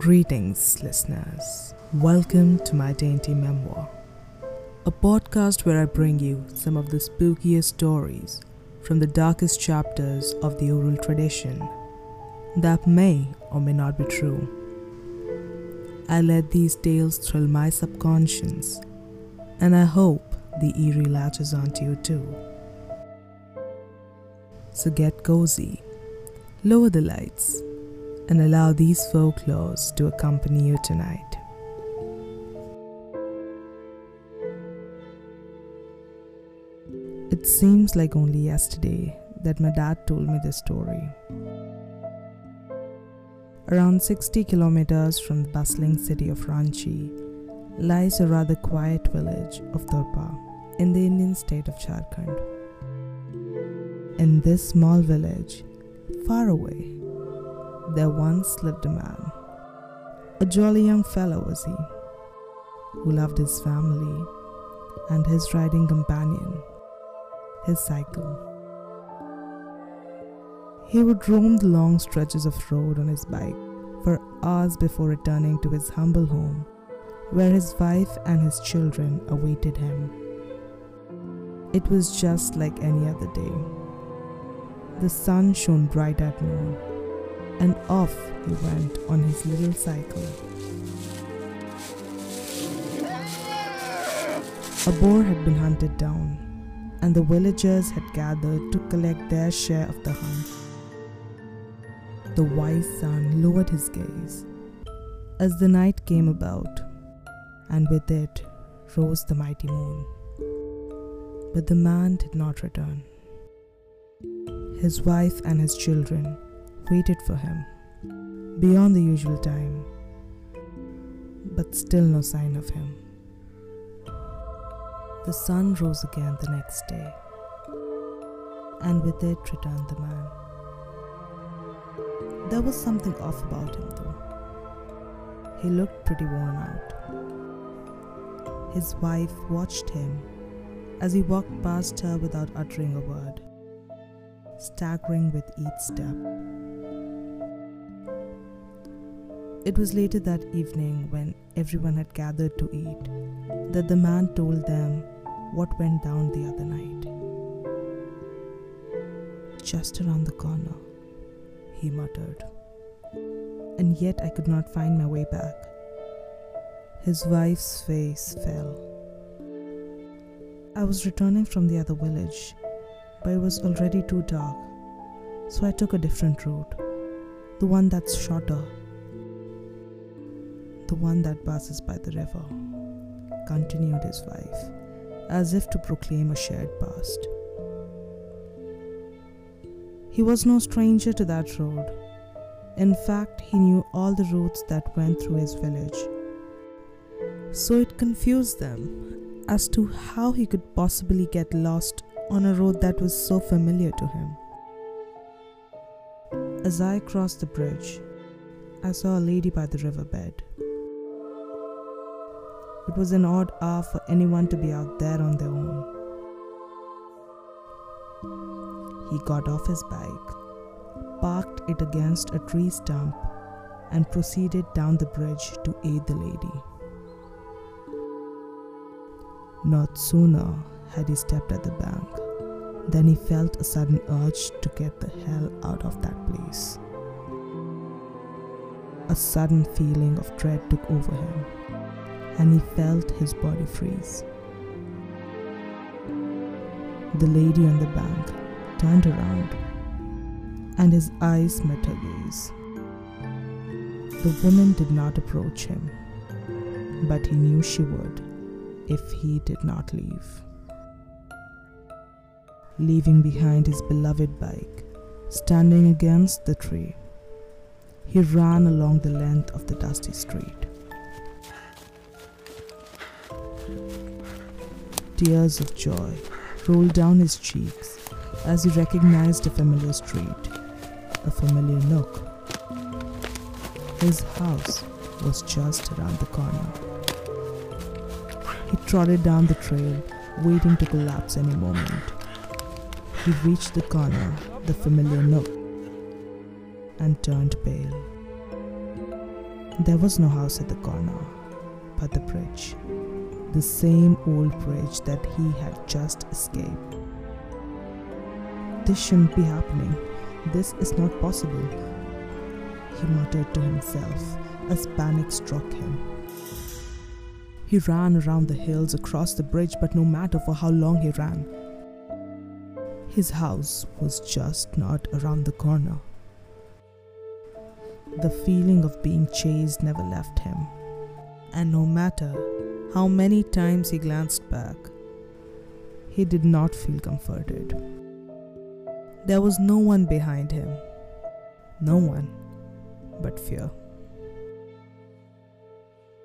Greetings, listeners. Welcome to my Dainty Memoir, a podcast where I bring you some of the spookiest stories from the darkest chapters of the oral tradition that may or may not be true. I let these tales thrill my subconscious, and I hope the eerie latches onto you too. So get cozy, lower the lights, and allow these folklores to accompany you tonight. It seems like only yesterday that my dad told me this story. Around 60 kilometers from the bustling city of Ranchi lies a rather quiet village of Torpa in the Indian state of Jharkhand. In this small village, far away, there once lived a man. A jolly young fellow was he, who loved his family and his riding companion, his cycle. He would roam the long stretches of road on his bike for hours before returning to his humble home, where his wife and his children awaited him. It was just like any other day. The sun shone bright at noon, and off he went on his little cycle. A boar had been hunted down, and the villagers had gathered to collect their share of the hunt. The wise son lowered his gaze as the night came about, and with it rose the mighty moon. But the man did not return. His wife and his children waited for him beyond the usual time, but still no sign of him. The sun rose again the next day, and with it returned the man. There was something off about him though. He looked pretty worn out. His wife watched him as he walked past her without uttering a word, staggering with each step. It was later that evening, when everyone had gathered to eat, that the man told them what went down the other night. "Just around the corner," he muttered, and yet I could not find my way back. His wife's face fell. I was returning from the other village, but it was already too dark, so I took a different route, the one that's shorter, the one that passes by the river," continued his wife, as if to proclaim a shared past. He was no stranger to that road. In fact, he knew all the routes that went through his village. So it confused them as to how he could possibly get lost on a road that was so familiar to him. As I crossed the bridge, I saw a lady by the riverbed. It was an odd hour for anyone to be out there on their own. He got off his bike, parked it against a tree stump, and proceeded down the bridge to aid the lady. Not sooner had he stepped at the bank than he felt a sudden urge to get the hell out of that place. A sudden feeling of dread took over him, and he felt his body freeze. The lady on the bank turned around, and his eyes met her gaze. The woman did not approach him, but he knew she would if he did not leave. Leaving behind his beloved bike, standing against the tree, he ran along the length of the dusty street. Tears of joy rolled down his cheeks as he recognized a familiar street, a familiar nook. His house was just around the corner. He trotted down the trail, waiting to collapse any moment. He reached the corner, the familiar nook, and turned pale. There was no house at the corner, but the bridge, the same old bridge that he had just escaped. This shouldn't be happening. This is not possible, he muttered to himself as panic struck him. He ran around the hills, across the bridge, but no matter for how long he ran, his house was just not around the corner. The feeling of being chased never left him, and no matter how many times he glanced back, he did not feel comforted. There was no one behind him, no one but fear.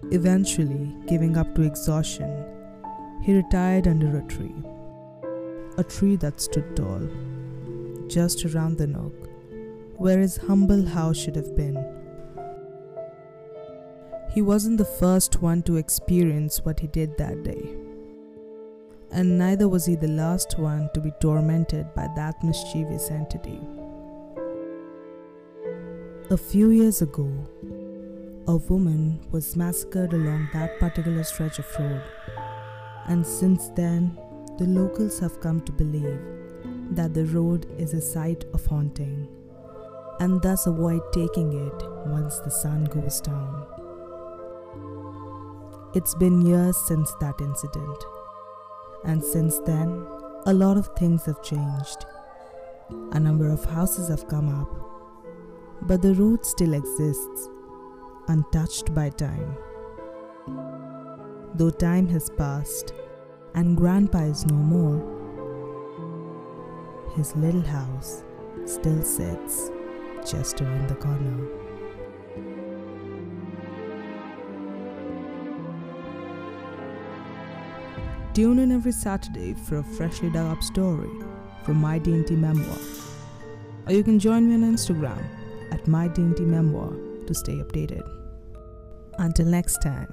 Eventually, giving up to exhaustion, he retired under a tree that stood tall, just around the nook where his humble house should have been. He wasn't the first one to experience what he did that day, and neither was he the last one to be tormented by that mischievous entity. A few years ago, a woman was massacred along that particular stretch of road, and since then, the locals have come to believe that the road is a site of haunting, and thus avoid taking it once the sun goes down. It's been years since that incident, and since then, a lot of things have changed. A number of houses have come up, but the road still exists, untouched by time. Though time has passed, and Grandpa is no more, his little house still sits just around the corner. Tune in every Saturday for a freshly dug up story from My D&T Memoir, or you can join me on Instagram at My D&T Memoir to stay updated. Until next time.